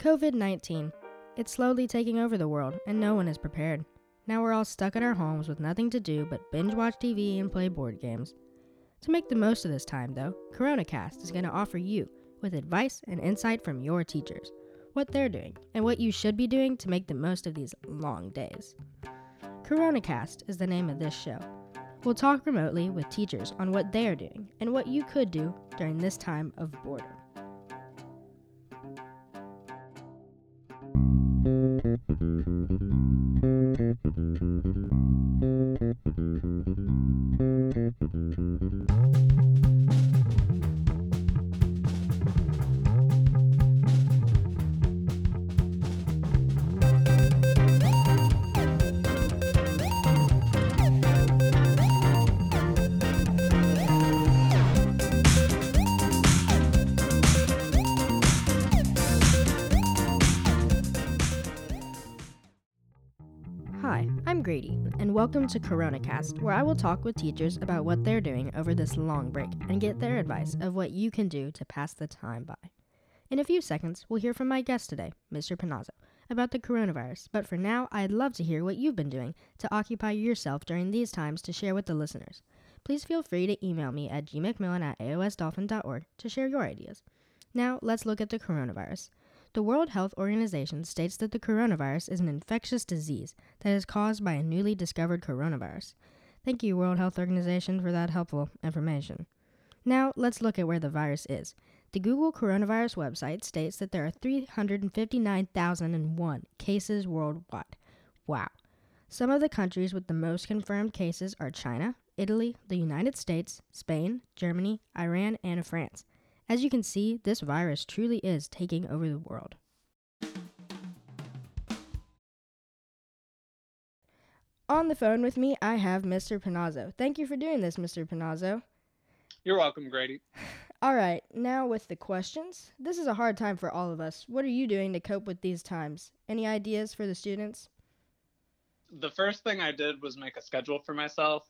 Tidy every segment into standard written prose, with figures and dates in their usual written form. COVID-19. It's slowly taking over the world, and no one is prepared. Now we're all stuck in our homes with nothing to do but binge-watch TV and play board games. To make the most of this time, though, CoronaCast is going to offer you with advice and insight from your teachers, what they're doing, and what you should be doing to make the most of these long days. CoronaCast is the name of this show. We'll talk remotely with teachers on what they are doing and what you could do during this time of boredom. Welcome to CoronaCast, where I will talk with teachers about what they're doing over this long break and get their advice of what you can do to pass the time by. In a few seconds, we'll hear from my guest today, Mr. Pernazzo, about the coronavirus, but for now, I'd love to hear what you've been doing to occupy yourself during these times to share with the listeners. Please feel free to email me at gmcmillan@aosdolphin.org to share your ideas. Now, let's look at the coronavirus. The World Health Organization states that the coronavirus is an infectious disease that is caused by a newly discovered coronavirus. Thank you, World Health Organization, for that helpful information. Now, let's look at where the virus is. The Google coronavirus website states that there are 359,001 cases worldwide. Wow. Some of the countries with the most confirmed cases are China, Italy, the United States, Spain, Germany, Iran, and France. As you can see, this virus truly is taking over the world. On the phone with me, I have Mr. Pernazzo. Thank you for doing this, Mr. Pernazzo. You're welcome, Grady. All right, now with the questions. This is a hard time for all of us. What are you doing to cope with these times? Any ideas for the students? The first thing I did was make a schedule for myself.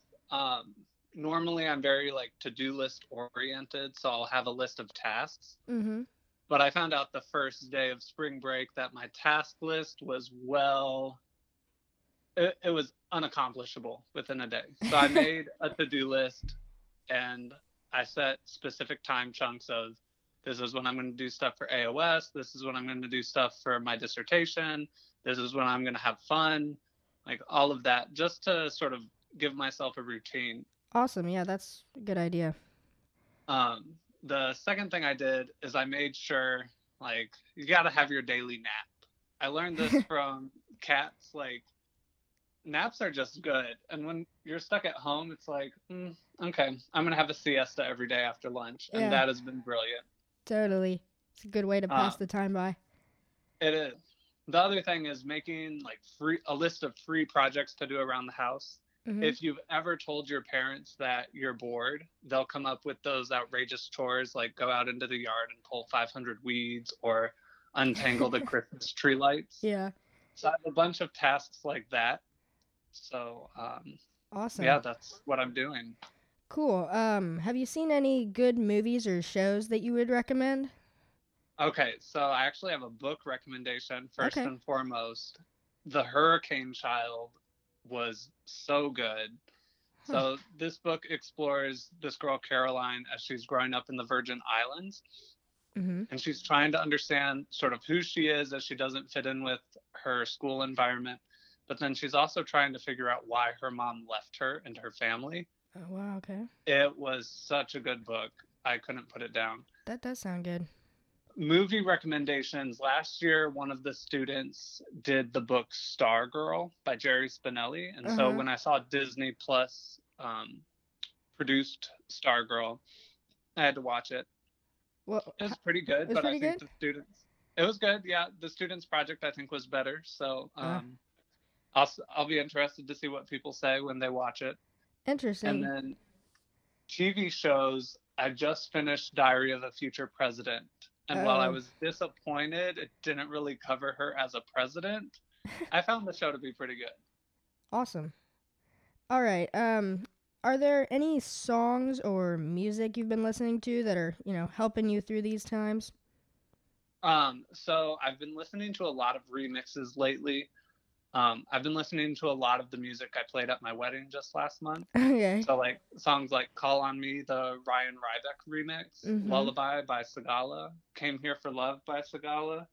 Normally, I'm very to-do list oriented, so I'll have a list of tasks. Mm-hmm. But I found out the first day of spring break that my task list was it was unaccomplishable within a day. So I made a to-do list, and I set specific time chunks of this is when I'm going to do stuff for AOS. This is when I'm going to do stuff for my dissertation. This is when I'm going to have fun, all of that, just to sort of give myself a routine. Awesome. Yeah, that's a good idea. The second thing I did is I made sure, you got to have your daily nap. I learned this from cats. Naps are just good. And when you're stuck at home, it's okay, I'm going to have a siesta every day after lunch. And that has been brilliant. Totally. It's a good way to pass the time by. It is. The other thing is making, a list of free projects to do around the house. Mm-hmm. If you've ever told your parents that you're bored, they'll come up with those outrageous chores, go out into the yard and pull 500 weeds or untangle the Christmas tree lights. Yeah. So I have a bunch of tasks like that. So, awesome. Yeah, that's what I'm doing. Cool. Have you seen any good movies or shows that you would recommend? Okay, so I actually have a book recommendation first and foremost. The Hurricane Child was so good. So this book explores this girl Caroline as she's growing up in the Virgin Islands, and she's trying to understand sort of who she is as she doesn't fit in with her school environment, but then she's also trying to figure out why her mom left her and her family. Oh wow, okay. It was such a good book. I couldn't put it down. That does sound good. Movie recommendations. Last year, one of the students did the book Star Girl by Jerry Spinelli. And so when I saw Disney Plus produced Star Girl, I had to watch it. Well, it was pretty good, but I think it was good. Yeah. The students' project, I think, was better. So I'll be interested to see what people say when they watch it. Interesting. And then TV shows. I just finished Diary of a Future President. And while I was disappointed, it didn't really cover her as a president. I found the show to be pretty good. Awesome. All right. Are there any songs or music you've been listening to that are, helping you through these times? So I've been listening to a lot of remixes lately. I've been listening to a lot of the music I played at my wedding just last month. Okay. So like songs like Call on Me, the Ryan Ryback remix, mm-hmm. Lullaby by Sigala, Came Here for Love by Sigala,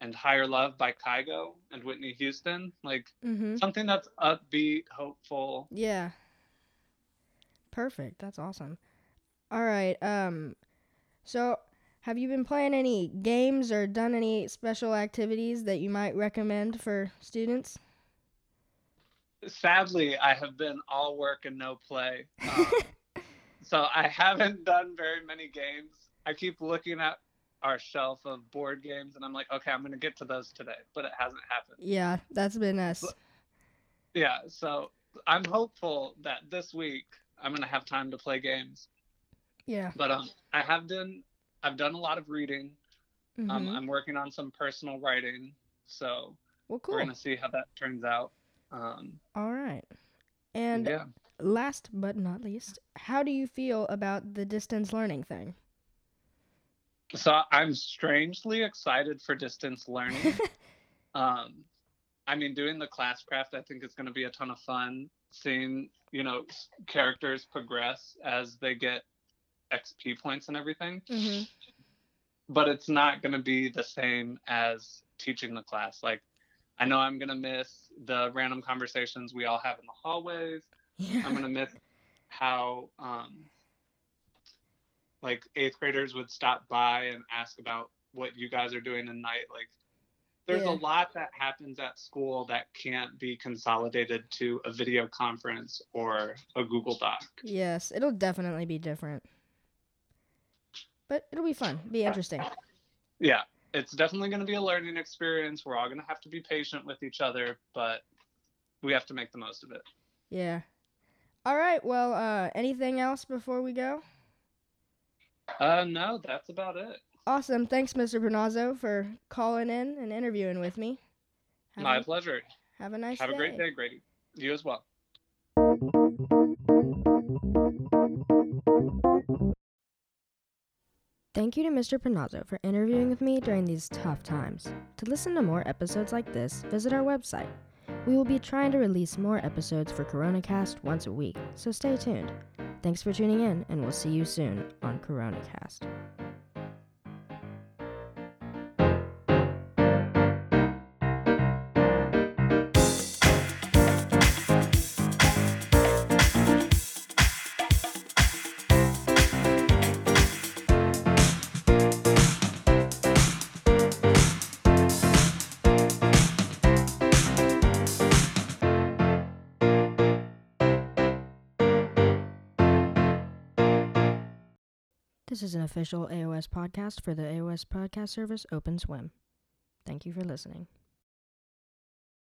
and Higher Love by Kygo and Whitney Houston. Like mm-hmm. something that's upbeat, hopeful. Yeah. Perfect. That's awesome. All right. So have you been playing any games or done any special activities that you might recommend for students? Sadly, I have been all work and no play. So I haven't done very many games. I keep looking at our shelf of board games, and I'm like, okay, I'm going to get to those today, but it hasn't happened. Yeah, that's been us. But, yeah, so I'm hopeful that this week I'm going to have time to play games. Yeah. But I've done a lot of reading. Mm-hmm. I'm working on some personal writing, so cool. We're going to see how that turns out. All right. And yeah. Last but not least, how do you feel about the distance learning thing? So I'm strangely excited for distance learning. I mean, doing the Classcraft, I think it's going to be a ton of fun, seeing, characters progress as they get XP points and everything. Mm-hmm. But it's not going to be the same as teaching the class. Like, I know I'm going to miss the random conversations we all have in the hallways. Yeah. I'm going to miss how eighth graders would stop by and ask about what you guys are doing at night. Like, there's a lot that happens at school that can't be consolidated to a video conference or a Google Doc. Yes, it'll definitely be different. But it'll be fun. Be interesting. Yeah, it's definitely going to be a learning experience. We're all going to have to be patient with each other, but we have to make the most of it. Yeah. All right, well, anything else before we go? No, that's about it. Awesome. Thanks, Mr. Pernazzo, for calling in and interviewing with me. My pleasure. Have a nice day. Have a great day, Grady. You as well. Thank you to Mr. Pernazzo for interviewing with me during these tough times. To listen to more episodes like this, visit our website. We will be trying to release more episodes for CoronaCast once a week, so stay tuned. Thanks for tuning in, and we'll see you soon on CoronaCast. This is an official AOS podcast for the AOS podcast service OpenSwim. Thank you for listening.